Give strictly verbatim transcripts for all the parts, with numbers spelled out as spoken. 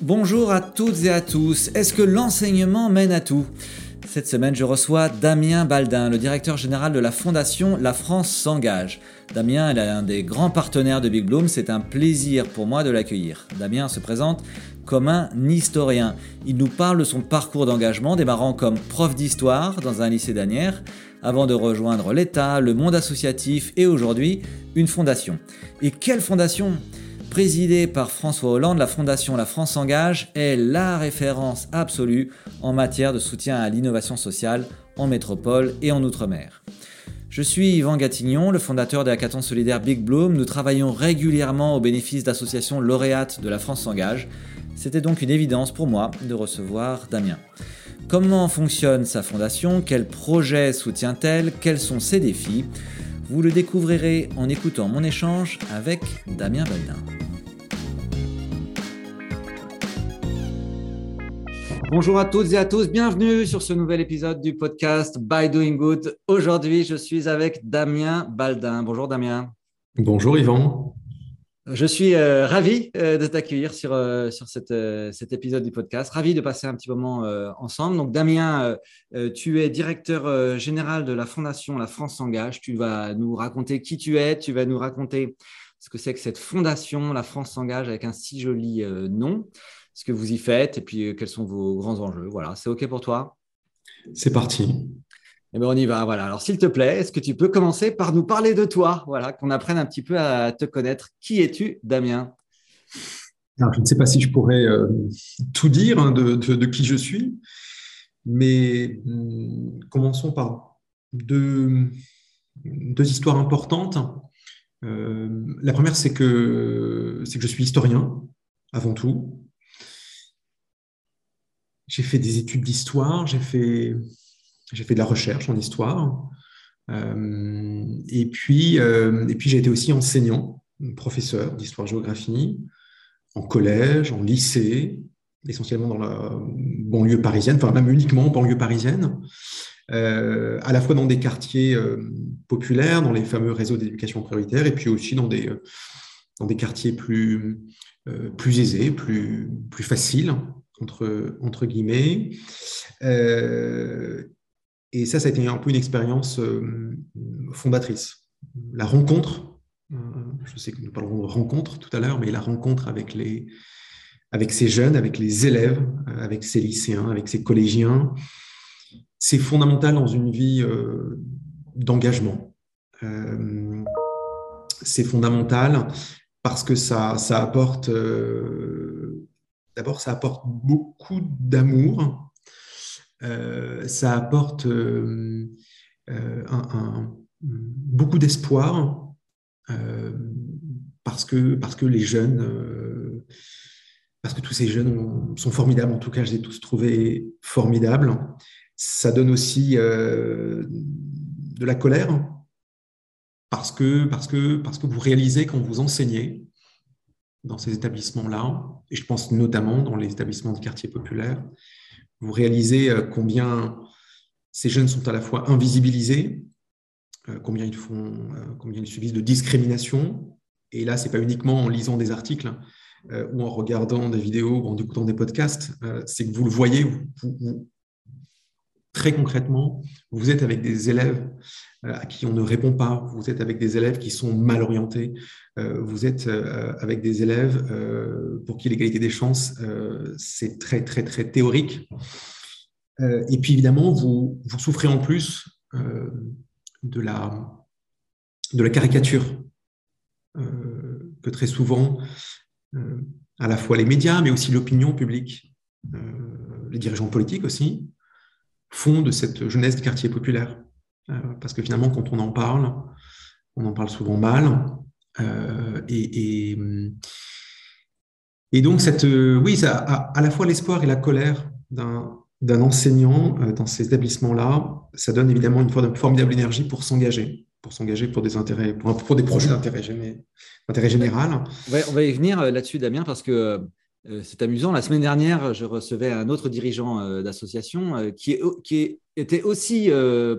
Bonjour à toutes et à tous. Est-ce que l'enseignement mène à tout ? Cette semaine, je reçois Damien Baldin, le directeur général de la fondation La France s'engage. Damien est un des grands partenaires de Big Bloom, c'est un plaisir pour moi de l'accueillir. Damien se présente comme un historien. Il nous parle de son parcours d'engagement, démarrant comme prof d'histoire dans un lycée d'Asnières, avant de rejoindre l'État, le monde associatif et aujourd'hui, une fondation. Et quelle fondation ? Présidée par François Hollande, la fondation La France s'engage est la référence absolue en matière de soutien à l'innovation sociale en métropole et en outre-mer. Je suis Yvan Gatignon, le fondateur de Hackathon Solidaire Big Bloom. Nous travaillons régulièrement au bénéfice d'associations lauréates de La France s'engage. C'était donc une évidence pour moi de recevoir Damien. Comment fonctionne sa fondation ? Quels projets soutient-elle ? Quels sont ses défis ? Vous le découvrirez en écoutant mon échange avec Damien Baldin. Bonjour à toutes et à tous, bienvenue sur ce nouvel épisode du podcast By Doing Good. Aujourd'hui, je suis avec Damien Baldin. Bonjour Damien. Bonjour Yvan. Je suis euh, ravi euh, de t'accueillir sur, euh, sur cette, euh, cet épisode du podcast, ravi de passer un petit moment euh, ensemble. Donc Damien, euh, tu es directeur euh, général de la fondation La France s'engage. Tu vas nous raconter qui tu es, tu vas nous raconter ce que c'est que cette fondation La France s'engage avec un si joli euh, nom, ce que vous y faites et puis euh, quels sont vos grands enjeux. Voilà, c'est OK pour toi ? C'est parti. Eh bien, on y va, voilà. Alors, s'il te plaît, est-ce que tu peux commencer par nous parler de toi ? Voilà, qu'on apprenne un petit peu à te connaître. Qui es-tu, Damien ? Alors, je ne sais pas si je pourrais euh, tout dire hein, de, de, de qui je suis, mais hum, commençons par deux, deux histoires importantes. Euh, la première, c'est que, c'est que je suis historien, avant tout. J'ai fait des études d'histoire, j'ai fait... J'ai fait de la recherche en histoire. Euh, et puis, euh, et puis j'ai été aussi enseignant, professeur d'histoire-géographie, en collège, en lycée, essentiellement dans la banlieue parisienne, enfin même uniquement en banlieue parisienne, euh, à la fois dans des quartiers euh, populaires, dans les fameux réseaux d'éducation prioritaire, et puis aussi dans des, dans des quartiers plus, euh, plus aisés, plus, plus faciles, entre, entre guillemets. Euh, Et ça, ça a été un peu une expérience euh, fondatrice. La rencontre, euh, je sais que nous parlerons de rencontre tout à l'heure, mais la rencontre avec, les, avec ces jeunes, avec les élèves, euh, avec ces lycéens, avec ces collégiens, c'est fondamental dans une vie euh, d'engagement. Euh, c'est fondamental parce que ça, ça apporte, euh, d'abord, ça apporte beaucoup d'amour. Euh, ça apporte euh, euh, un, un, beaucoup d'espoir euh, parce que, parce que les jeunes, euh, parce que tous ces jeunes ont, sont formidables, en tout cas je les ai tous trouvés formidables. Ça donne aussi euh, de la colère parce que, parce, que, parce que vous réalisez quand vous enseignez dans ces établissements-là, et je pense notamment dans les établissements de quartiers populaires, vous réalisez combien ces jeunes sont à la fois invisibilisés, combien ils font, combien ils subissent de discrimination. Et là, ce n'est pas uniquement en lisant des articles ou en regardant des vidéos ou en écoutant des podcasts, c'est que vous le voyez, vous, vous, très concrètement, vous êtes avec des élèves à qui on ne répond pas, vous êtes avec des élèves qui sont mal orientés, vous êtes avec des élèves pour qui l'égalité des chances, c'est très, très, très théorique. Et puis, évidemment, vous, vous souffrez en plus de la, de la caricature que très souvent, à la fois les médias, mais aussi l'opinion publique, les dirigeants politiques aussi, fond de cette jeunesse des quartiers populaires. Euh, parce que finalement, quand on en parle, on en parle souvent mal. Euh, et, et, et donc, cette, euh, oui, ça, à, à la fois l'espoir et la colère d'un, d'un enseignant euh, dans ces établissements-là, ça donne évidemment une formidable énergie pour s'engager. pour s'engager pour des intérêts, pour, pour des projets d'intérêt, d'intérêt général. Ouais, on va y venir là-dessus, Damien, parce que C'est amusant, la semaine dernière, je recevais un autre dirigeant d'association qui, qui était aussi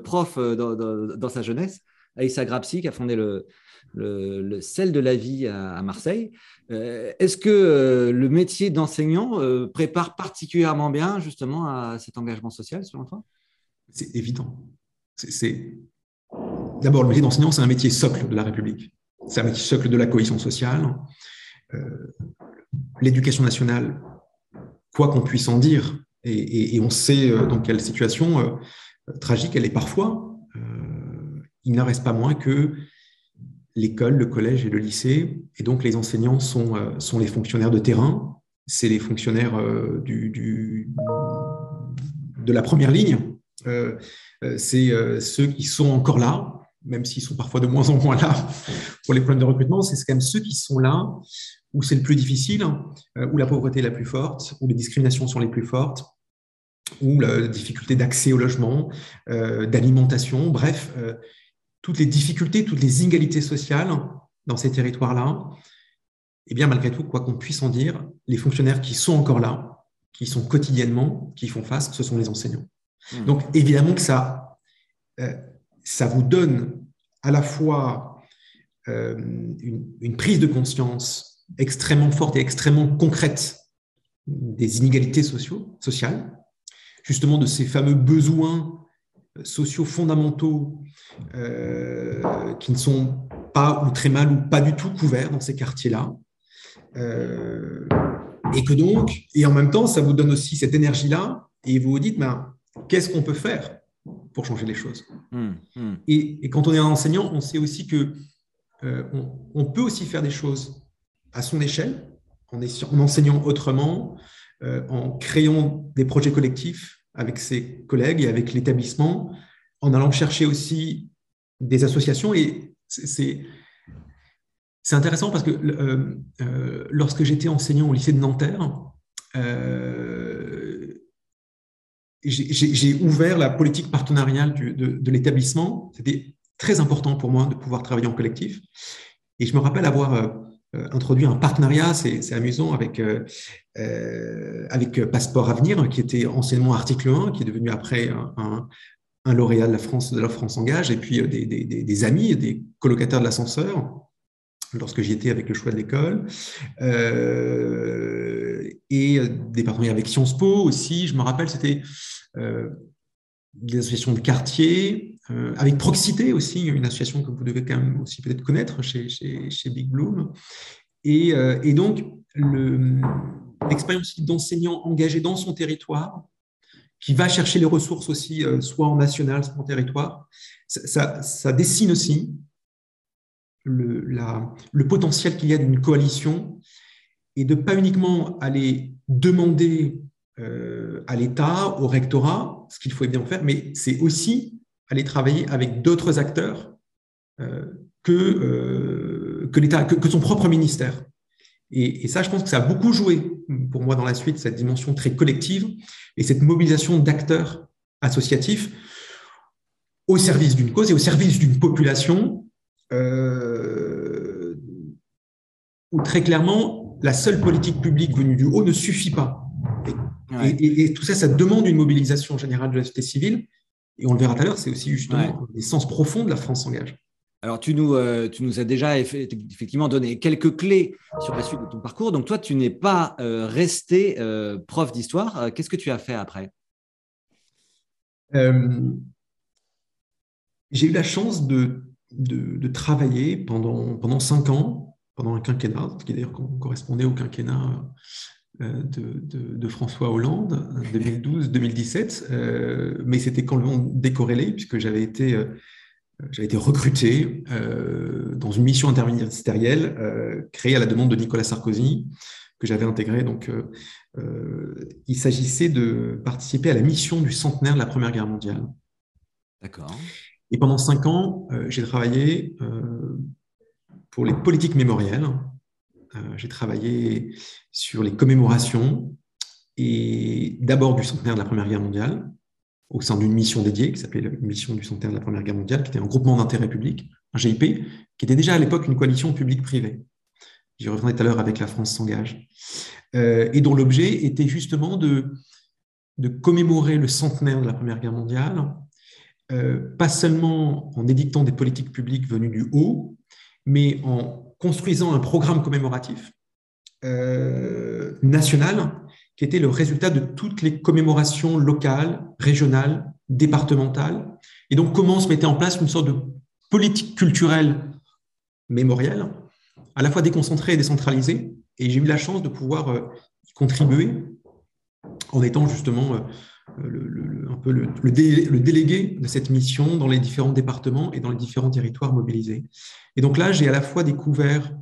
prof dans, dans, dans sa jeunesse, Aïssa Grabsi, qui a fondé le, le, le S E L de la vie à, à Marseille. Est-ce que le métier d'enseignant prépare particulièrement bien justement à cet engagement social, selon toi ? C'est évident. C'est, c'est... D'abord, le métier d'enseignant, c'est un métier socle de la République. C'est un métier socle de la cohésion sociale. Euh... L'éducation nationale, quoi qu'on puisse en dire, et, et, et on sait dans quelle situation euh, tragique elle est parfois, euh, il n'en reste pas moins que l'école, le collège et le lycée, et donc les enseignants sont, euh, sont les fonctionnaires de terrain, c'est les fonctionnaires euh, du, du, de la première ligne, euh, c'est euh, ceux qui sont encore là, même s'ils sont parfois de moins en moins là pour les problèmes de recrutement, c'est quand même ceux qui sont là où c'est le plus difficile, où la pauvreté est la plus forte, où les discriminations sont les plus fortes, où la difficulté d'accès au logement, euh, d'alimentation, bref, euh, toutes les difficultés, toutes les inégalités sociales dans ces territoires-là, eh bien, malgré tout, quoi qu'on puisse en dire, les fonctionnaires qui sont encore là, qui sont quotidiennement, qui font face, ce sont les enseignants. Mmh. Donc, évidemment que ça, euh, ça vous donne à la fois euh, une, une prise de conscience extrêmement forte et extrêmement concrète des inégalités sociaux, sociales, justement de ces fameux besoins sociaux fondamentaux euh, qui ne sont pas ou très mal ou pas du tout couverts dans ces quartiers-là. Euh, et que donc, et en même temps, ça vous donne aussi cette énergie-là et vous vous dites, ben, qu'est-ce qu'on peut faire pour changer les choses ? Mmh, mmh. Et, et quand on est un enseignant, on sait aussi que euh, on, on peut aussi faire des choses à son échelle, en enseignant autrement, euh, en créant des projets collectifs avec ses collègues et avec l'établissement, en allant chercher aussi des associations. Et c'est, c'est, c'est intéressant parce que euh, euh, lorsque j'étais enseignant au lycée de Nanterre, euh, j'ai, j'ai, j'ai ouvert la politique partenariale du, de, de l'établissement. C'était très important pour moi de pouvoir travailler en collectif. Et je me rappelle avoir... Euh, Euh, introduit un partenariat, c'est, c'est amusant, avec, euh, euh, avec Passeport Avenir, qui était anciennement article un, qui est devenu après un, un, un L'Oréal La France, de La France s'engage, et puis euh, des, des, des amis, des colocataires de l'ascenseur, lorsque j'y étais avec le choix de l'école, euh, et des partenariats avec Sciences Po aussi, je me rappelle, c'était euh, des associations de quartier, Euh, avec Proxité aussi, une association que vous devez quand même aussi peut-être connaître chez, chez, chez Big Bloom. Et, euh, et donc, le, l'expérience d'enseignant engagé dans son territoire, qui va chercher les ressources aussi, euh, soit en national, soit en territoire, ça, ça, ça dessine aussi le, la, le potentiel qu'il y a d'une coalition et de ne pas uniquement aller demander euh, à l'État, au rectorat, ce qu'il faut bien faire, mais c'est aussi aller travailler avec d'autres acteurs euh, que, euh, que l'État, que, que son propre ministère. Et, et ça, je pense que ça a beaucoup joué pour moi dans la suite, cette dimension très collective et cette mobilisation d'acteurs associatifs au service d'une cause et au service d'une population euh, où très clairement, la seule politique publique venue du haut ne suffit pas. Et, ouais. et, et, et tout ça, ça demande une mobilisation générale de la société civile. Et on le verra tout à l'heure, c'est aussi justement ouais. l'essence profonde de la France s'engage. Alors, tu nous, euh, tu nous as déjà eff- effectivement donné quelques clés sur la suite de ton parcours. Donc, toi, tu n'es pas euh, resté euh, prof d'histoire. Qu'est-ce que tu as fait après ? euh, J'ai eu la chance de, de, de travailler pendant, pendant cinq ans, pendant un quinquennat, qui d'ailleurs correspondait au quinquennat De, de, de François Hollande, deux mille douze deux mille dix-sept, euh, mais c'était complètement décorrélé puisque j'avais été, euh, j'avais été recruté euh, dans une mission interministérielle euh, créée à la demande de Nicolas Sarkozy, que j'avais intégrée. Donc, euh, euh, il s'agissait de participer à la mission du centenaire de la Première Guerre mondiale. D'accord. Et pendant cinq ans, euh, j'ai travaillé euh, pour les politiques mémorielles. Euh, j'ai travaillé sur les commémorations, et d'abord du centenaire de la Première Guerre mondiale, au sein d'une mission dédiée qui s'appelait la mission du centenaire de la Première Guerre mondiale, qui était un groupement d'intérêt public, un G I P, qui était déjà à l'époque une coalition publique-privée, J'y reviendrai tout à l'heure avec La France s'engage, euh, et dont l'objet était justement de, de commémorer le centenaire de la Première Guerre mondiale, euh, pas seulement en édictant des politiques publiques venues du haut, mais en construisant un programme commémoratif euh, national qui était le résultat de toutes les commémorations locales, régionales, départementales. Et donc, comment se mettait en place une sorte de politique culturelle mémorielle, à la fois déconcentrée et décentralisée. Et j'ai eu la chance de pouvoir euh, y contribuer en étant justement euh, le, le, un peu le, le, dé, le délégué de cette mission dans les différents départements et dans les différents territoires mobilisés. Et donc là, j'ai à la fois découvert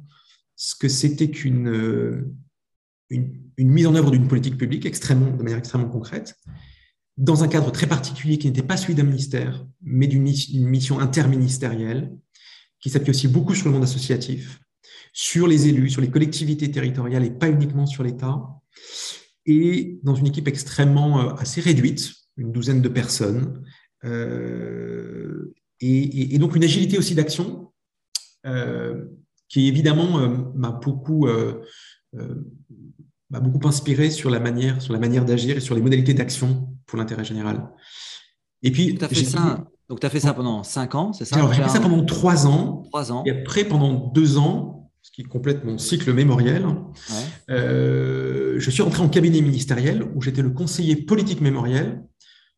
ce que c'était qu'une... Euh, une, une mise en œuvre d'une politique publique extrêmement, de manière extrêmement concrète, dans un cadre très particulier qui n'était pas celui d'un ministère, mais d'une mission interministérielle, qui s'appuie aussi beaucoup sur le monde associatif, sur les élus, sur les collectivités territoriales et pas uniquement sur l'État, et dans une équipe extrêmement euh, assez réduite, une douzaine de personnes, euh, et, et, et donc une agilité aussi d'action euh, qui évidemment euh, m'a beaucoup... Euh, euh, m'a beaucoup inspiré sur la manière, sur la manière d'agir et sur les modalités d'action pour l'intérêt général. Et puis, tu as fait ça, donc tu as fait ça pendant cinq ans, c'est ça? Alors, j'ai fait ça pendant trois ans, trois ans. Et après, pendant deux ans, ce qui complète mon cycle mémoriel, ouais. euh, je suis rentré en cabinet ministériel où j'étais le conseiller politique mémoriel,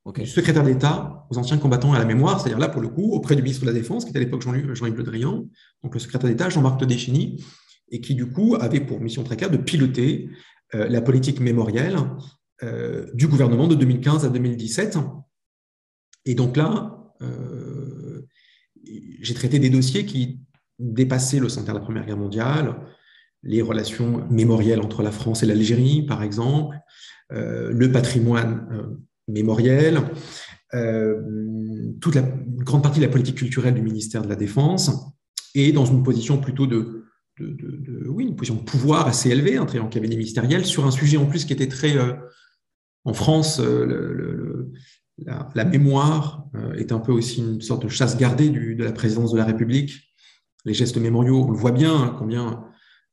okay, du secrétaire d'État aux anciens combattants et à la mémoire, c'est-à-dire là, pour le coup, auprès du ministre de la Défense, qui était à l'époque Jean-Yves Le Drian, donc le secrétaire d'État Jean-Marc Tedeschini, et qui, du coup, avait pour mission très claire de piloter Euh, la politique mémorielle euh, du gouvernement de deux mille quinze à deux mille dix-sept. Et donc là, euh, j'ai traité des dossiers qui dépassaient le centenaire de la Première Guerre mondiale, les relations mémorielles entre la France et l'Algérie, par exemple, euh, le patrimoine euh, mémoriel, euh, toute la une grande partie de la politique culturelle du ministère de la Défense, et dans une position plutôt de De, de, de, oui, une position de pouvoir assez élevée, un très en cabinet ministériel, sur un sujet en plus qui était très... Euh, en France, euh, le, le, la, la mémoire euh, est un peu aussi une sorte de chasse gardée du, de la présidence de la République. Les gestes mémoriaux, on le voit bien, hein, combien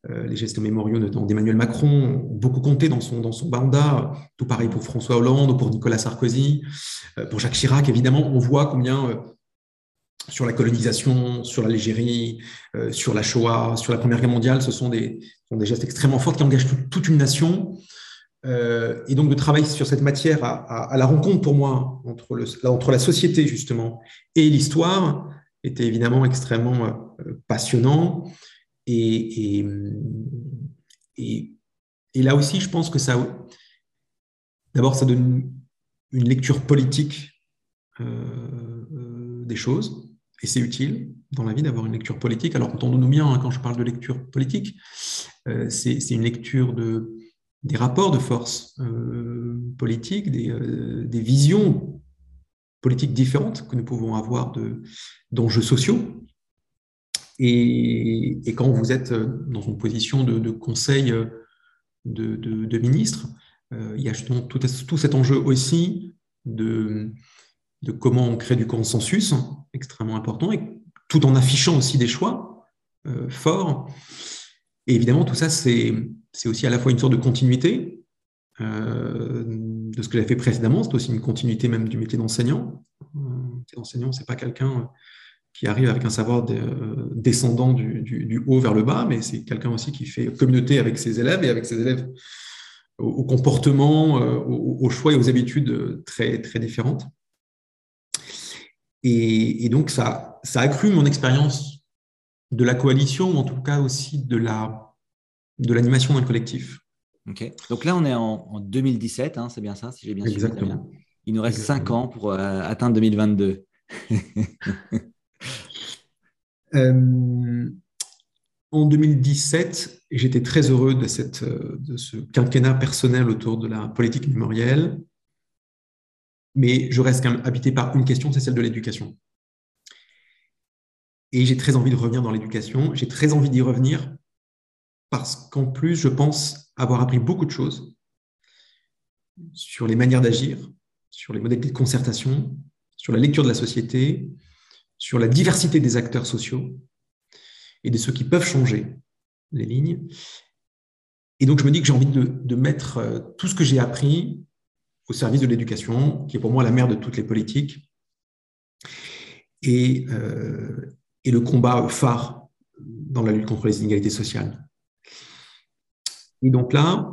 euh, les gestes mémoriaux d'Emmanuel Macron ont beaucoup compté dans son, dans son mandat. Tout pareil pour François Hollande, pour Nicolas Sarkozy, euh, pour Jacques Chirac, évidemment, on voit combien... Euh, sur la colonisation, sur l'Algérie, euh, sur la Shoah, sur la Première Guerre mondiale, ce sont des, sont des gestes extrêmement forts qui engagent tout, toute une nation. Euh, et donc, de travailler sur cette matière à, à, à la rencontre, pour moi, entre, le, entre la société, justement, et l'histoire, était évidemment extrêmement euh, passionnant. Et, et, et, et là aussi, je pense que ça... D'abord, ça donne une, une lecture politique euh, des choses. Et c'est utile dans la vie d'avoir une lecture politique. Alors, entendons-nous bien, hein, quand je parle de lecture politique, euh, c'est une lecture de, des rapports de force euh, politiques, des, euh, des visions politiques différentes que nous pouvons avoir de, d'enjeux sociaux. Et, et quand vous êtes dans une position de, de conseil de, de, de ministre, euh, il y a justement tout, tout cet enjeu aussi de... de comment on crée du consensus, extrêmement important, et tout en affichant aussi des choix euh, forts. Et évidemment, tout ça, c'est aussi à la fois une sorte de continuité euh, de ce que j'avais fait précédemment, c'est aussi une continuité même du métier d'enseignant. L'enseignant, ce n'est pas quelqu'un qui arrive avec un savoir de, euh, descendant du, du, du haut vers le bas, mais c'est quelqu'un aussi qui fait communauté avec ses élèves et avec ses élèves au, au comportement, euh, aux, aux choix et aux habitudes très, très différentes. Et, et donc, ça, ça a accru mon expérience de la coalition, ou en tout cas aussi de la, de l'animation d'un collectif. Okay. Donc là, on est en, en deux mille dix-sept, hein, c'est bien ça, si j'ai bien suivi. Exactement. Il nous reste cinq ans pour euh, atteindre deux mille vingt-deux. euh, en deux mille dix-sept, j'étais très heureux de, cette, de ce quinquennat personnel autour de la politique mémorielle. Mais je reste quand même habité par une question, c'est celle de l'éducation. Et j'ai très envie de revenir dans l'éducation. J'ai très envie d'y revenir parce qu'en plus, je pense avoir appris beaucoup de choses sur les manières d'agir, sur les modalités de concertation, sur la lecture de la société, sur la diversité des acteurs sociaux et de ceux qui peuvent changer les lignes. Et donc, je me dis que j'ai envie de, de mettre tout ce que j'ai appris au service de l'éducation, qui est pour moi la mère de toutes les politiques. Et, euh, et le combat phare dans la lutte contre les inégalités sociales. Et donc là,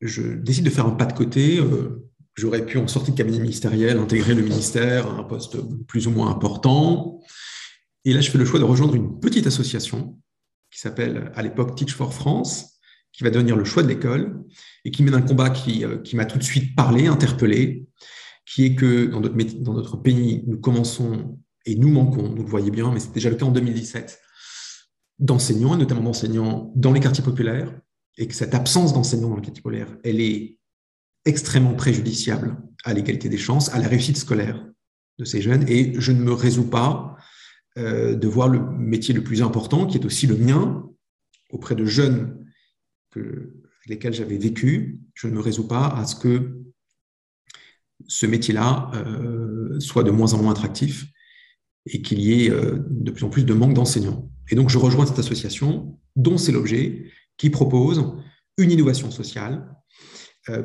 je décide de faire un pas de côté. Euh, j'aurais pu, en sortie de cabinet ministériel, intégrer le ministère à un poste plus ou moins important. Et là, je fais le choix de rejoindre une petite association qui s'appelle, à l'époque, Teach for France, qui va devenir le choix de l'école et qui mène un combat qui, qui m'a tout de suite parlé, interpellé, qui est que dans notre, dans notre pays, nous commençons et nous manquons, vous le voyez bien, mais c'est déjà le cas en deux mille dix-sept, d'enseignants, et notamment d'enseignants dans les quartiers populaires, et que cette absence d'enseignants dans les quartiers populaires, elle est extrêmement préjudiciable à l'égalité des chances, à la réussite scolaire de ces jeunes. Et je ne me résous pas euh, de voir le métier le plus important, qui est aussi le mien, auprès de jeunes que, avec lesquels j'avais vécu. Je ne me résous pas à ce que ce métier-là euh, soit de moins en moins attractif et qu'il y ait euh, de plus en plus de manque d'enseignants. Et donc, je rejoins cette association, dont c'est l'objet, qui propose une innovation sociale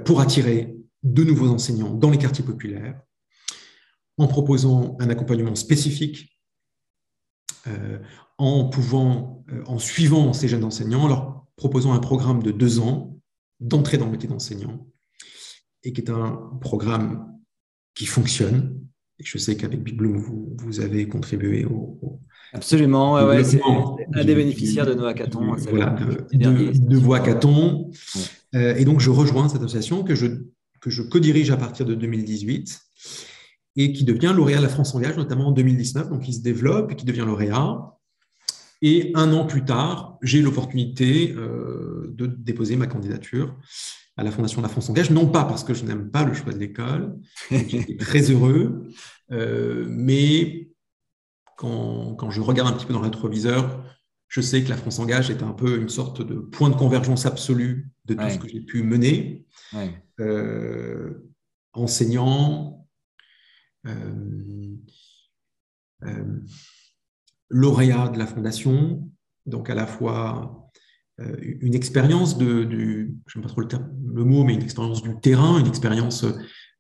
pour attirer de nouveaux enseignants dans les quartiers populaires, en proposant un accompagnement spécifique, en pouvant, en suivant ces jeunes enseignants, en leur proposant un programme de deux ans d'entrée dans le métier d'enseignant, et qui est un programme qui fonctionne. Et je sais qu'avec Big Bloom, vous, vous avez contribué au... au Absolument, ouais, ouais, c'est un des bénéficiaires de nos hackathons. Voilà, de, de, de vos hackathons. Ouais. Euh, et donc, je rejoins cette association que je, que je co-dirige à partir de deux mille dix-huit et qui devient lauréat La France s'engage, notamment en deux mille dix-neuf. Donc, il se développe et qui devient lauréat. Et un an plus tard, j'ai l'opportunité euh, de déposer ma candidature à la Fondation La France s'engage, non pas parce que je n'aime pas le choix de l'école, j'étais très heureux, euh, mais quand, quand je regarde un petit peu dans le rétroviseur, je sais que La France s'engage est un peu une sorte de point de convergence absolu de tout ouais. ce que j'ai pu mener, ouais. euh, enseignant, euh, euh, lauréat de la Fondation, donc à la fois... une expérience de, du, je n'aime pas trop le, terme, le mot, mais une expérience du terrain, une expérience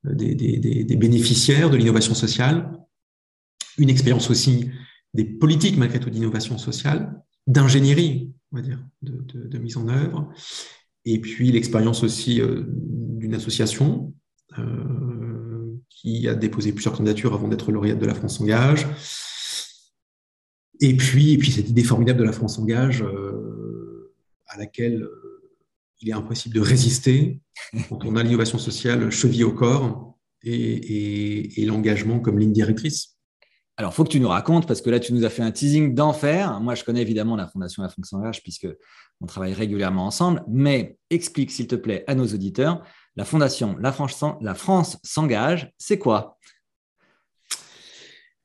des, des, des bénéficiaires de l'innovation sociale, une expérience aussi des politiques, malgré tout, d'innovation sociale, d'ingénierie, on va dire, de, de, de mise en œuvre, et puis l'expérience aussi euh, d'une association euh, qui a déposé plusieurs candidatures avant d'être lauréate de La France s'engage, et puis, et puis cette idée formidable de La France s'engage. Euh, à laquelle il est impossible de résister quand on a l'innovation sociale chevillée au corps et, et, et l'engagement comme ligne directrice. Alors, il faut que tu nous racontes, parce que là, tu nous as fait un teasing d'enfer. Moi, je connais évidemment la Fondation La France s'engage, puisqu'on travaille régulièrement ensemble, mais explique, s'il te plaît, à nos auditeurs, la Fondation La France s'engage, c'est quoi ?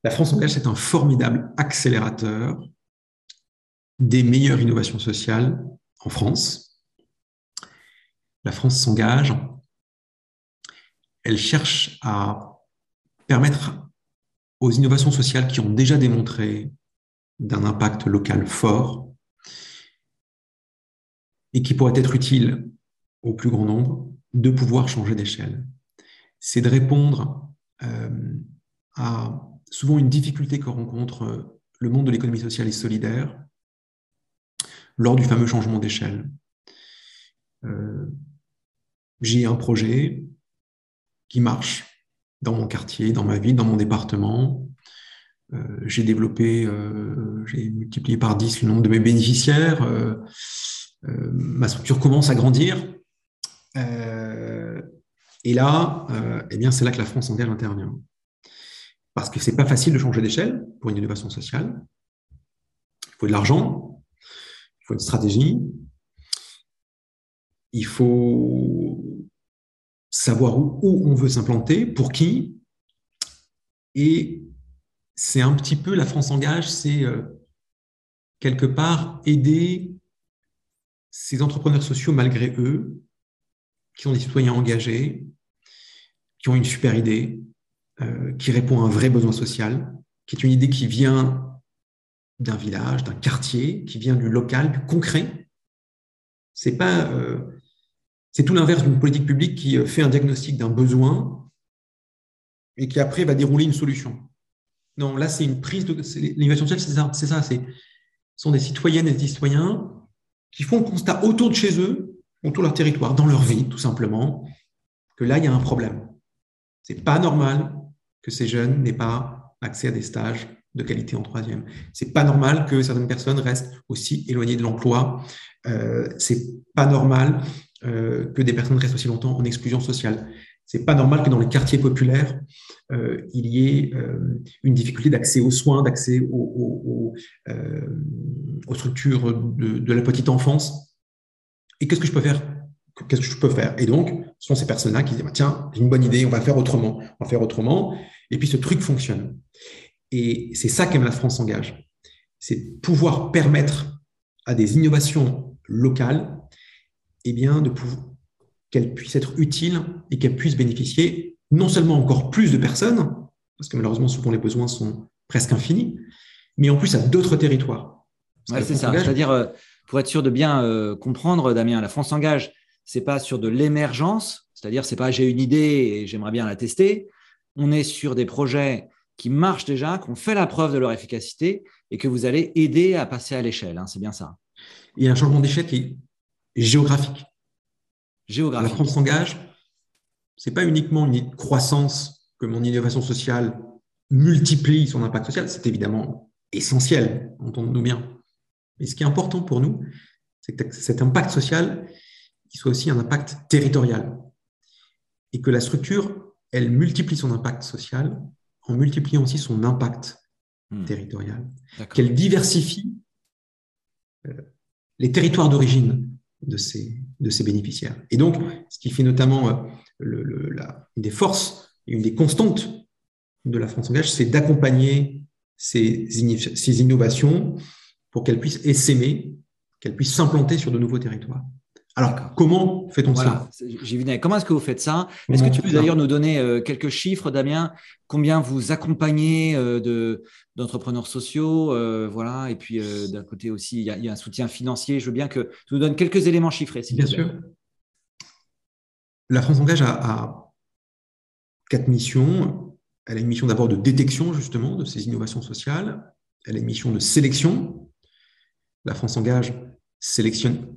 La France s'engage, c'est un formidable accélérateur des meilleures innovations sociales en France. La France s'engage. Elle cherche à permettre aux innovations sociales qui ont déjà démontré d'un impact local fort et qui pourraient être utiles au plus grand nombre, de pouvoir changer d'échelle. C'est de répondre euh, à souvent une difficulté que rencontre le monde de l'économie sociale et solidaire lors du fameux changement d'échelle. Euh, j'ai un projet qui marche dans mon quartier, dans ma ville, dans mon département. Euh, j'ai développé, euh, j'ai multiplié par dix le nombre de mes bénéficiaires. Euh, euh, ma structure commence à grandir. Euh, et là, euh, eh bien, c'est là que La France s'engage intervient. Parce que ce n'est pas facile de changer d'échelle pour une innovation sociale. Il faut de l'argent. Il faut une stratégie, il faut savoir où, où on veut s'implanter, pour qui, et c'est un petit peu, La France s'engage, c'est euh, quelque part aider ces entrepreneurs sociaux malgré eux, qui sont des citoyens engagés, qui ont une super idée, euh, qui répond à un vrai besoin social, qui est une idée qui vient d'un village, d'un quartier, qui vient du local, du concret, C'est pas, euh, c'est tout l'inverse d'une politique publique qui fait un diagnostic d'un besoin et qui après va dérouler une solution. Non, là, c'est une prise de... L'innovation sociale, c'est ça. C'est ça c'est, ce sont des citoyennes et des citoyens qui font le constat autour de chez eux, autour de leur territoire, dans leur vie, tout simplement, que là, il y a un problème. Ce n'est pas normal que ces jeunes n'aient pas accès à des stages de qualité en troisième. Ce n'est pas normal que certaines personnes restent aussi éloignées de l'emploi. Euh, ce n'est pas normal euh, que des personnes restent aussi longtemps en exclusion sociale. Ce n'est pas normal que dans les quartiers populaires, euh, il y ait euh, une difficulté d'accès aux soins, d'accès aux, aux, aux, euh, aux structures de, de la petite enfance. Et qu'est-ce que je peux faire ? Qu'est-ce que je peux faire ? Et donc, ce sont ces personnes-là qui disent bah, « Tiens, j'ai une bonne idée, on va faire autrement. On va faire autrement. » Et puis, ce truc fonctionne. Et c'est ça qu'aime la France s'engage. C'est pouvoir permettre à des innovations locales eh bien, de pouvoir... qu'elles puissent être utiles et qu'elles puissent bénéficier non seulement encore plus de personnes, parce que malheureusement, souvent, les besoins sont presque infinis, mais en plus à d'autres territoires. Ouais, c'est ça. S'engage... C'est-à-dire, pour être sûr de bien euh, comprendre, Damien, la France s'engage, ce n'est pas sur de l'émergence, c'est-à-dire ce n'est pas j'ai une idée et j'aimerais bien la tester. On est sur des projets qui marchent déjà, qu'on fait la preuve de leur efficacité et que vous allez aider à passer à l'échelle. Hein, c'est bien ça. Il y a un changement d'échelle qui est géographique. Géographique. La France s'engage, ce n'est pas uniquement une croissance que mon innovation sociale multiplie son impact social, c'est évidemment essentiel, entendons-nous bien. Mais ce qui est important pour nous, c'est que cet impact social qui soit aussi un impact territorial et que la structure, elle multiplie son impact social en multipliant aussi son impact hmm. territorial. D'accord. Qu'elle diversifie les territoires d'origine de ces de ses bénéficiaires. Et donc, ce qui fait notamment le, le, la, une des forces et une des constantes de la France s'engage, c'est d'accompagner ces, ces innovations pour qu'elles puissent essaimer, qu'elles puissent s'implanter sur de nouveaux territoires. Alors, comment fait-on voilà. ça J'y venais. Comment est-ce que vous faites ça Est-ce comment que tu peux d'ailleurs nous donner euh, quelques chiffres, Damien ? Combien vous accompagnez euh, de, d'entrepreneurs sociaux euh, voilà. Et puis, euh, d'un côté aussi, il y, y a un soutien financier. Je veux bien que tu nous donnes quelques éléments chiffrés. Si bien sûr. La France s'engage a, a quatre missions. Elle a une mission d'abord de détection, justement, de ces innovations sociales. Elle a une mission de sélection. La France s'engage sélectionne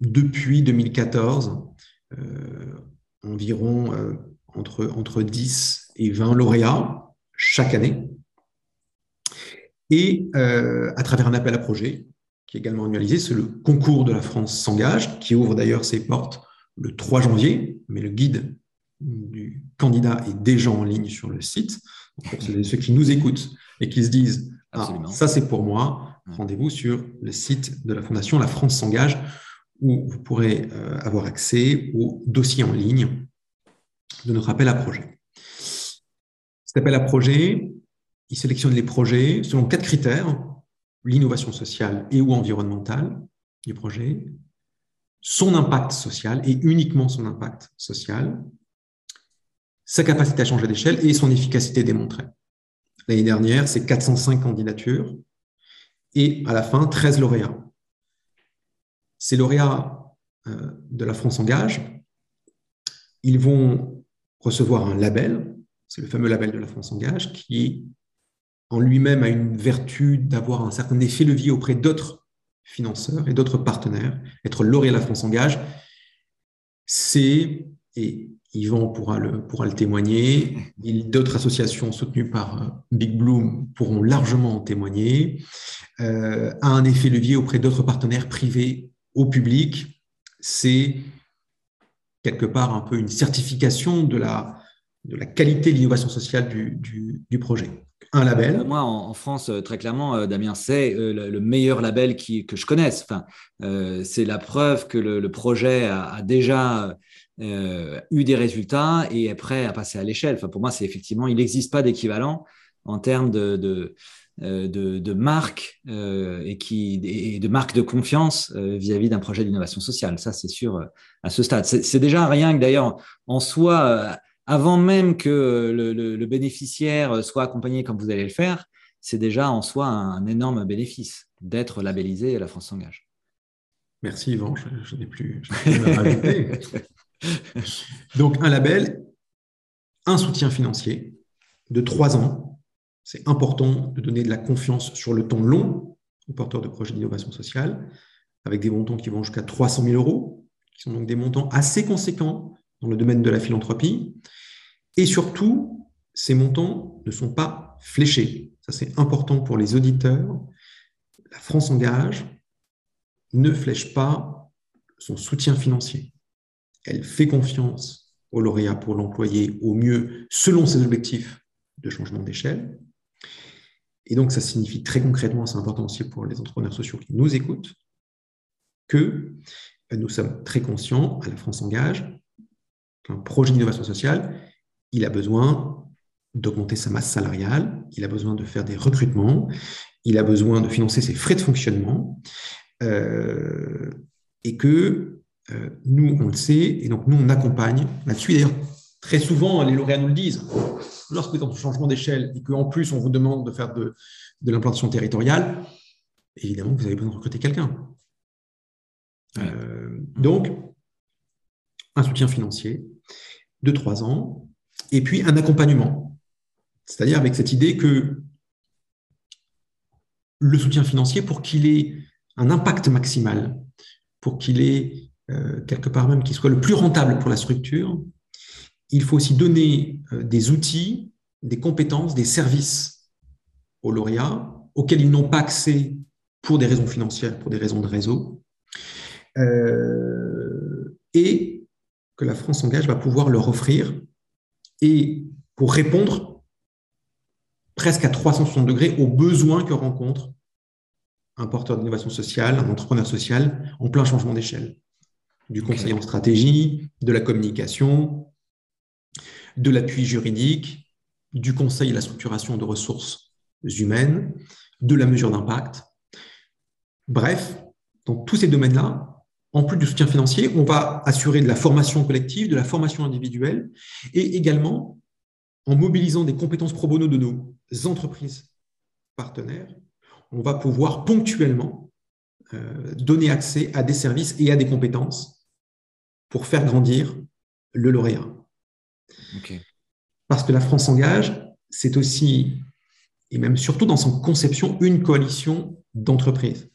depuis deux mille quatorze, euh, environ euh, entre, entre dix et vingt lauréats chaque année. Et euh, à travers un appel à projet qui est également annualisé, c'est le concours de la France s'engage, qui ouvre d'ailleurs ses portes le trois janvier, mais le guide du candidat est déjà en ligne sur le site. Donc pour ceux, ceux qui nous écoutent et qui se disent « Ah, ça c'est pour moi », rendez-vous sur le site de la Fondation La France s'engage, où vous pourrez euh, avoir accès au dossier en ligne de notre appel à projet. Cet appel à projet, il sélectionne les projets selon quatre critères, l'innovation sociale et ou environnementale du projet, son impact social et uniquement son impact social, sa capacité à changer d'échelle et son efficacité démontrée. L'année dernière, c'est quatre cent cinq candidatures et à la fin, treize lauréats. Ces lauréats de la France s'engage, ils vont recevoir un label, c'est le fameux label de la France s'engage, qui en lui-même a une vertu d'avoir un certain effet levier auprès d'autres financeurs et d'autres partenaires. Être lauréat de la France s'engage, c'est, et Yvan pourra le, pourra le témoigner, d'autres associations soutenues par Big Bloom pourront largement en témoigner, euh, a un effet levier auprès d'autres partenaires privés au public, c'est quelque part un peu une certification de la, de la qualité de l'innovation sociale du, du, du projet. Un label. Moi, en France, très clairement, Damien, c'est le meilleur label qui, que je connaisse. Enfin, euh, c'est la preuve que le, le projet a, a déjà euh, eu des résultats et est prêt à passer à l'échelle. Enfin, pour moi, c'est effectivement, il n'existe pas d'équivalent en termes de... de de, de marque euh, et qui et de marque de confiance euh, vis-à-vis d'un projet d'innovation sociale. Ça, c'est sûr euh, à ce stade. C'est, c'est déjà rien que d'ailleurs en soi, euh, avant même que le, le, le bénéficiaire soit accompagné comme vous allez le faire, c'est déjà en soi un, un énorme bénéfice d'être labellisé à la France s'engage. Merci Yvan, je, je n'ai plus, je n'ai plus à rajouter. Donc un label, un soutien financier de trois ans. C'est important de donner de la confiance sur le temps long aux porteurs de projets d'innovation sociale, avec des montants qui vont jusqu'à trois cent mille euros, qui sont donc des montants assez conséquents dans le domaine de la philanthropie. Et surtout, ces montants ne sont pas fléchés. Ça, c'est important pour les auditeurs. La France s'engage ne flèche pas son soutien financier. Elle fait confiance au lauréat pour l'employer au mieux selon ses objectifs de changement d'échelle. Et donc, ça signifie très concrètement, c'est important aussi pour les entrepreneurs sociaux qui nous écoutent, que nous sommes très conscients, à la France s'engage, qu'un projet d'innovation sociale, il a besoin d'augmenter sa masse salariale, il a besoin de faire des recrutements, il a besoin de financer ses frais de fonctionnement, euh, et que euh, nous, on le sait, et donc nous, on accompagne là-dessus. D'ailleurs, très souvent, les lauréats nous le disent, lorsque dans ce changement d'échelle, et qu'en plus, on vous demande de faire de, de l'implantation territoriale, évidemment, vous avez besoin de recruter quelqu'un. Euh, donc, un soutien financier de trois ans et puis un accompagnement. C'est-à-dire avec cette idée que le soutien financier, pour qu'il ait un impact maximal, pour qu'il ait euh, quelque part même qu'il soit le plus rentable pour la structure, il faut aussi donner euh, des outils, des compétences, des services aux lauréats auxquels ils n'ont pas accès pour des raisons financières, pour des raisons de réseau. Euh, et que la France s'engage va pouvoir leur offrir, et pour répondre presque à trois cent soixante degrés aux besoins que rencontre un porteur d'innovation sociale, un entrepreneur social en plein changement d'échelle. Du conseil okay. en stratégie, de la communication, de l'appui juridique, du conseil à la structuration de ressources humaines, de la mesure d'impact. Bref, dans tous ces domaines-là, en plus du soutien financier, on va assurer de la formation collective, de la formation individuelle et également, en mobilisant des compétences pro bono de nos entreprises partenaires, on va pouvoir ponctuellement euh, donner accès à des services et à des compétences pour faire grandir le lauréat. Okay. Parce que la France s'engage, c'est aussi, et même surtout dans son conception, une coalition d'entreprises.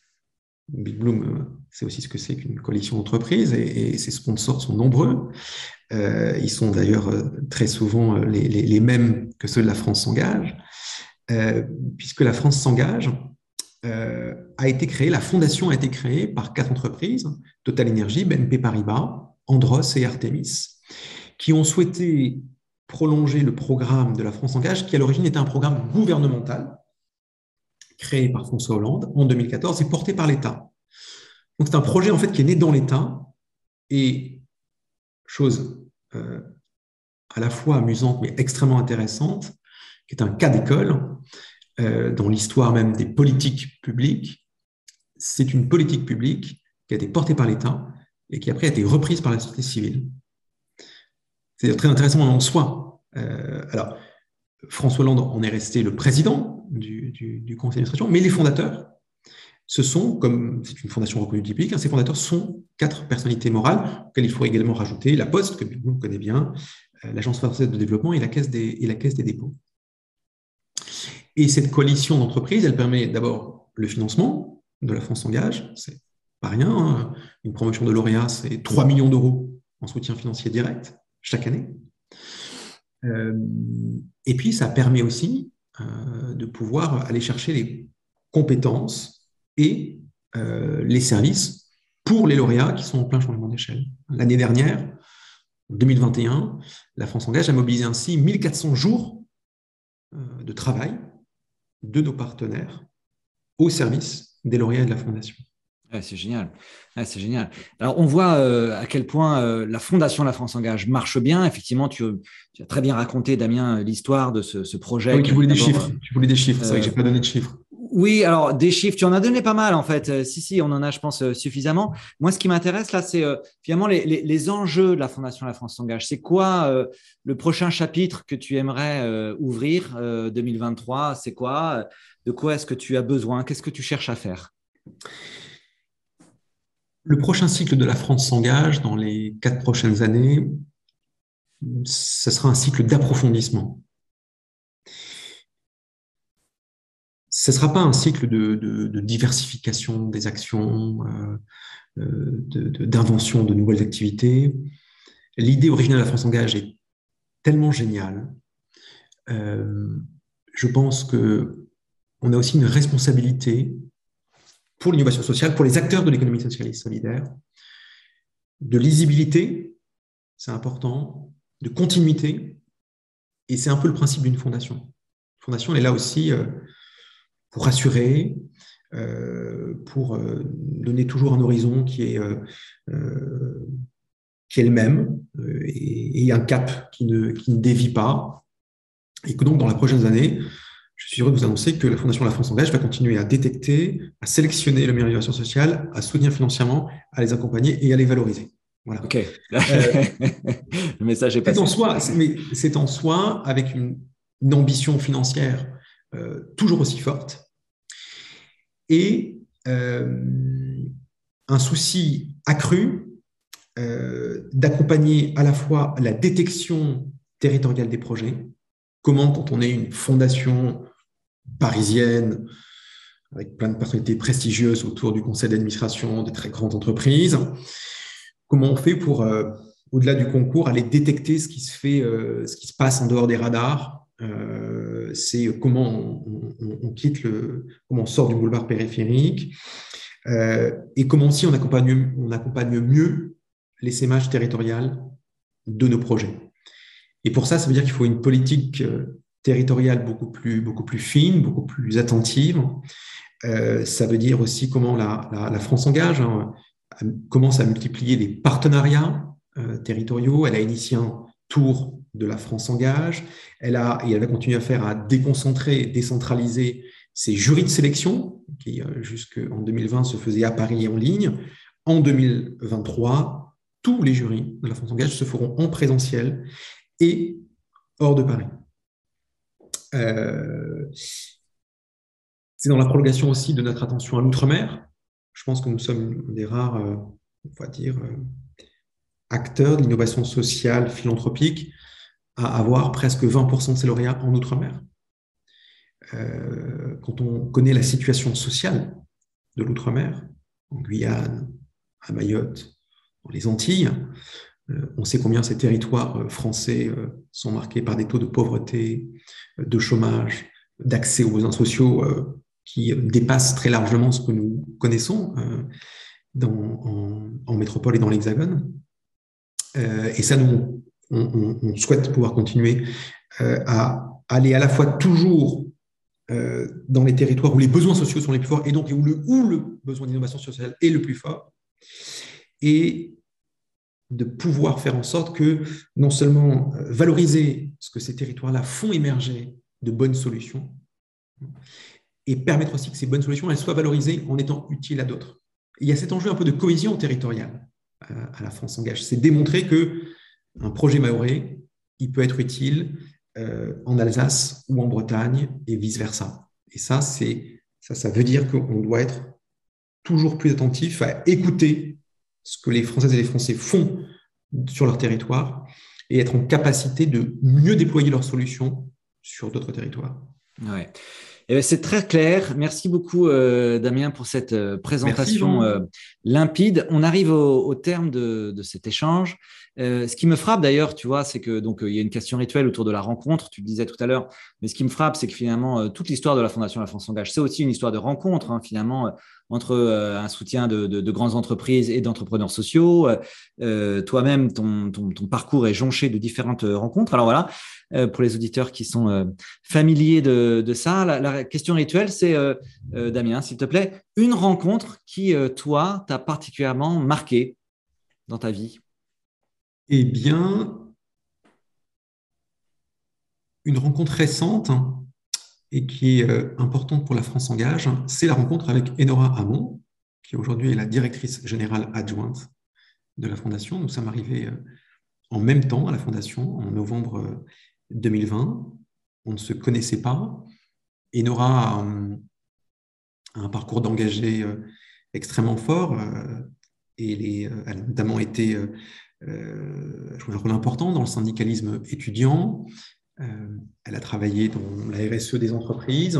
Big Bloom, c'est aussi ce que c'est qu'une coalition d'entreprises et, et ses sponsors sont nombreux. Euh, ils sont d'ailleurs très souvent les, les, les mêmes que ceux de la France s'engage, euh, puisque la France s'engage euh, a été créée, la fondation a été créée par quatre entreprises, Total Energy, B N P Paribas, Andros et Artemis, qui ont souhaité prolonger le programme de la France s'engage, qui à l'origine était un programme gouvernemental, créé par François Hollande en deux mille quatorze et porté par l'État. Donc, c'est un projet en fait, qui est né dans l'État et, chose euh, à la fois amusante mais extrêmement intéressante, qui est un cas d'école euh, dans l'histoire même des politiques publiques, c'est une politique publique qui a été portée par l'État et qui après a été reprise par la société civile. C'est très intéressant en soi. Euh, alors, François Hollande en est resté le président du, du, du conseil d'administration, mais les fondateurs, ce sont, comme c'est une fondation reconnue typique, hein, ces fondateurs sont quatre personnalités morales, auxquelles il faut également rajouter la Poste, que vous connaissez bien, euh, l'Agence française de développement et la caisse des, et la caisse des dépôts. Et cette coalition d'entreprises, elle permet d'abord le financement de la France s'engage, c'est pas rien, hein, une promotion de lauréat, c'est trois millions d'euros en soutien financier direct chaque année. Euh, et puis, ça permet aussi euh, de pouvoir aller chercher les compétences et euh, les services pour les lauréats qui sont en plein changement d'échelle. L'année dernière, en deux mille vingt et un, la France s'engage a mobilisé ainsi mille quatre cents jours euh, de travail de nos partenaires au service des lauréats et de la Fondation. Ouais, c'est génial. Ouais, c'est génial. Alors, on voit euh, à quel point euh, la Fondation La France s'engage marche bien. Effectivement, tu, tu as très bien raconté, Damien, l'histoire de ce, ce projet. Oui, tu voulais des chiffres. Euh, tu voulais des chiffres. C'est vrai que je n'ai pas donné de chiffres. Oui, alors des chiffres, tu en as donné pas mal en fait. Euh, si, si, on en a, je pense, euh, suffisamment. Moi, ce qui m'intéresse là, c'est euh, finalement les, les, les enjeux de la Fondation La France s'engage. C'est quoi euh, le prochain chapitre que tu aimerais euh, ouvrir euh, deux mille vingt-trois? C'est quoi? De quoi est-ce que tu as besoin? Qu'est-ce que tu cherches à faire? Le prochain cycle de La France s'engage dans les quatre prochaines années, ce sera un cycle d'approfondissement. Ce ne sera pas un cycle de, de, de diversification des actions, euh, de, de, d'invention de nouvelles activités. L'idée originale de La France s'engage est tellement géniale. Euh, je pense qu'on a aussi une responsabilité pour l'innovation sociale, pour les acteurs de l'économie sociale et solidaire, de lisibilité, c'est important, de continuité, et c'est un peu le principe d'une fondation. La fondation, elle est là aussi... Euh, pour rassurer, euh, pour euh, donner toujours un horizon qui est, euh, euh, qui est le même euh, et, et un cap qui ne, qui ne dévie pas. Et que donc, dans les prochaines années, je suis heureux de vous annoncer que la Fondation La France s'engage va continuer à détecter, à sélectionner les meilleures innovations sociales, à soutenir financièrement, à les accompagner et à les valoriser. Voilà. OK. Euh, le message est passé. En soi, c'est, mais c'est en soi, avec une, une ambition financière euh, toujours aussi forte, et euh, un souci accru euh, d'accompagner à la fois la détection territoriale des projets, comment quand on est une fondation parisienne avec plein de personnalités prestigieuses autour du conseil d'administration des très grandes entreprises, comment on fait pour, euh, au-delà du concours, aller détecter ce qui se fait, euh, ce qui se passe en dehors des radars. Euh, c'est comment on, on, on quitte le, comment on sort du boulevard périphérique euh, et comment aussi on accompagne, on accompagne mieux l'essaimage territorial de nos projets. Et pour ça, ça veut dire qu'il faut une politique territoriale beaucoup plus, beaucoup plus fine, beaucoup plus attentive. Euh, ça veut dire aussi comment la, la, la France s'engage, hein, commence à multiplier les partenariats euh, territoriaux. Elle a initié un tour de La France s'engage, elle a, et elle va continuer à faire, à déconcentrer et décentraliser ses jurys de sélection, qui jusqu'en deux mille vingt se faisaient à Paris et en ligne. En deux mille vingt-trois, tous les jurys de La France s'engage se feront en présentiel et hors de Paris. Euh, c'est dans la prolongation aussi de notre attention à l'outre-mer. Je pense que nous sommes des rares, euh, on va dire, euh, acteurs de l'innovation sociale philanthropique à avoir presque vingt pour cent de ses lauréats en Outre-mer. Euh, quand on connaît la situation sociale de l'Outre-mer, en Guyane, à Mayotte, dans les Antilles, euh, on sait combien ces territoires euh, français euh, sont marqués par des taux de pauvreté, euh, de chômage, d'accès aux besoins sociaux euh, qui dépassent très largement ce que nous connaissons euh, dans, en, en métropole et dans l'Hexagone. Euh, et ça nous... On, on, on souhaite pouvoir continuer euh, à aller à la fois toujours euh, dans les territoires où les besoins sociaux sont les plus forts et donc et où, le, où le besoin d'innovation sociale est le plus fort, et de pouvoir faire en sorte que non seulement valoriser ce que ces territoires-là font émerger de bonnes solutions, et permettre aussi que ces bonnes solutions elles soient valorisées en étant utiles à d'autres. Et il y a cet enjeu un peu de cohésion territoriale euh, à La France s'engage. C'est démontrer que un projet mahorais, il peut être utile euh, en Alsace ou en Bretagne et vice-versa. Et ça, c'est, ça, ça veut dire qu'on doit être toujours plus attentif à écouter ce que les Françaises et les Français font sur leur territoire et être en capacité de mieux déployer leurs solutions sur d'autres territoires. Ouais. Eh bien, c'est très clair. Merci beaucoup, euh, Damien, pour cette euh, présentation euh, limpide. On arrive au, au terme de, de cet échange. Euh, ce qui me frappe d'ailleurs, tu vois, c'est que donc euh, il y a une question rituelle autour de la rencontre. Tu le disais tout à l'heure, mais ce qui me frappe, c'est que finalement euh, toute l'histoire de la Fondation La France s'engage, c'est aussi une histoire de rencontre, hein, finalement. Euh, entre euh, un soutien de, de, de grandes entreprises et d'entrepreneurs sociaux. Euh, toi-même, ton, ton, ton parcours est jonché de différentes rencontres. Alors voilà, euh, pour les auditeurs qui sont euh, familiers de, de ça, la, la question rituelle, c'est, euh, euh, Damien, s'il te plaît, une rencontre qui, euh, toi, t'a particulièrement marqué dans ta vie ? Eh bien, une rencontre récente, hein, et qui est euh, importante pour La France s'engage, c'est la rencontre avec Enora Hamon, qui aujourd'hui est la directrice générale adjointe de la Fondation. Nous sommes arrivés euh, en même temps à la Fondation, en novembre euh, deux mille vingt. On ne se connaissait pas. Enora a, euh, a un parcours d'engagé euh, extrêmement fort. Euh, et les, elle a notamment été euh, joué un rôle important dans le syndicalisme étudiant. Euh, elle a travaillé dans la R S E des entreprises,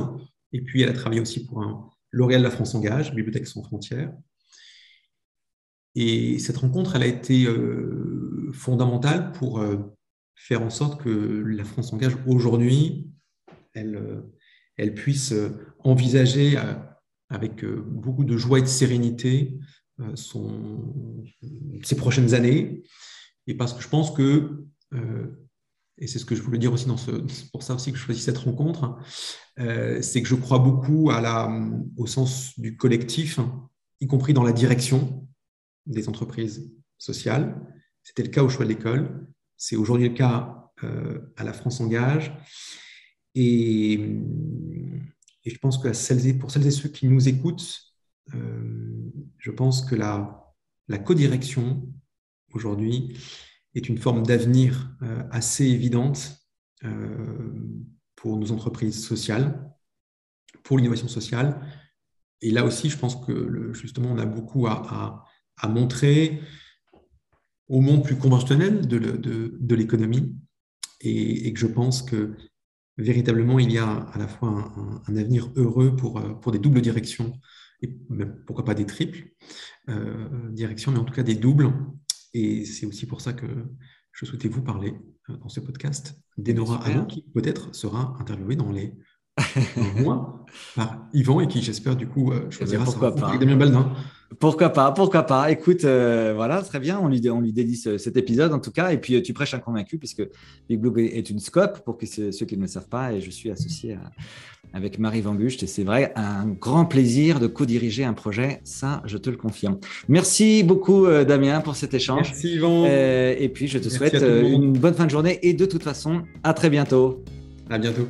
et puis elle a travaillé aussi pour un L'Oréal, La France s'engage, Bibliothèque sans frontières. Et cette rencontre, elle a été euh, fondamentale pour euh, faire en sorte que la France s'engage aujourd'hui, elle, euh, elle puisse envisager euh, avec euh, beaucoup de joie et de sérénité euh, son, ses prochaines années. Et parce que je pense que, euh, et c'est ce que je voulais dire aussi, dans ce, c'est pour ça aussi que je choisis cette rencontre, euh, c'est que je crois beaucoup à la, au sens du collectif, y compris dans la direction des entreprises sociales. C'était le cas au choix de l'école. C'est aujourd'hui le cas euh, à la France s'engage. Et, et je pense que à celles et, pour celles et ceux qui nous écoutent, euh, je pense que la, la codirection aujourd'hui est une forme d'avenir euh, assez évidente euh, pour nos entreprises sociales, pour l'innovation sociale. Et là aussi, je pense que le, justement, on a beaucoup à... à à montrer au monde plus conventionnel de, le, de, de l'économie, et, et que je pense que véritablement il y a à la fois un, un, un avenir heureux pour, pour des doubles directions, et même pourquoi pas des triples euh, directions, mais en tout cas des doubles. Et c'est aussi pour ça que je souhaitais vous parler dans ce podcast d'Enora Hamon, qui peut-être sera interviewée dans les mois par Yvan, et qui j'espère du coup choisira sa rencontre avec Damien Baldin. Pourquoi pas, pourquoi pas. Écoute, euh, voilà, très bien, on lui, on lui dédie ce, cet épisode en tout cas, et puis tu prêches un convaincu, puisque Big Bloom est une scope, pour que ceux qui ne le savent pas, et je suis associé à, avec Marie Van Guste, et c'est vrai, un grand plaisir de co-diriger un projet, ça je te le confirme. Merci beaucoup euh, Damien pour cet échange. Merci Yvan. Euh, et puis je te Merci souhaite une bonne fin de journée, et de toute façon, à très bientôt. À bientôt.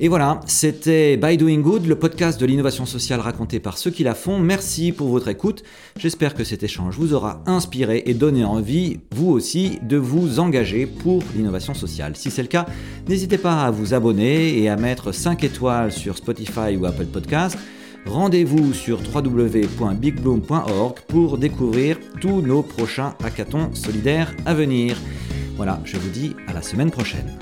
Et voilà, c'était By Doing Good, le podcast de l'innovation sociale raconté par ceux qui la font. Merci pour votre écoute. J'espère que cet échange vous aura inspiré et donné envie, vous aussi, de vous engager pour l'innovation sociale. Si c'est le cas, n'hésitez pas à vous abonner et à mettre cinq étoiles sur Spotify ou Apple Podcasts. Rendez-vous sur w w w point big bloom point org pour découvrir tous nos prochains hackathons solidaires à venir. Voilà, je vous dis à la semaine prochaine.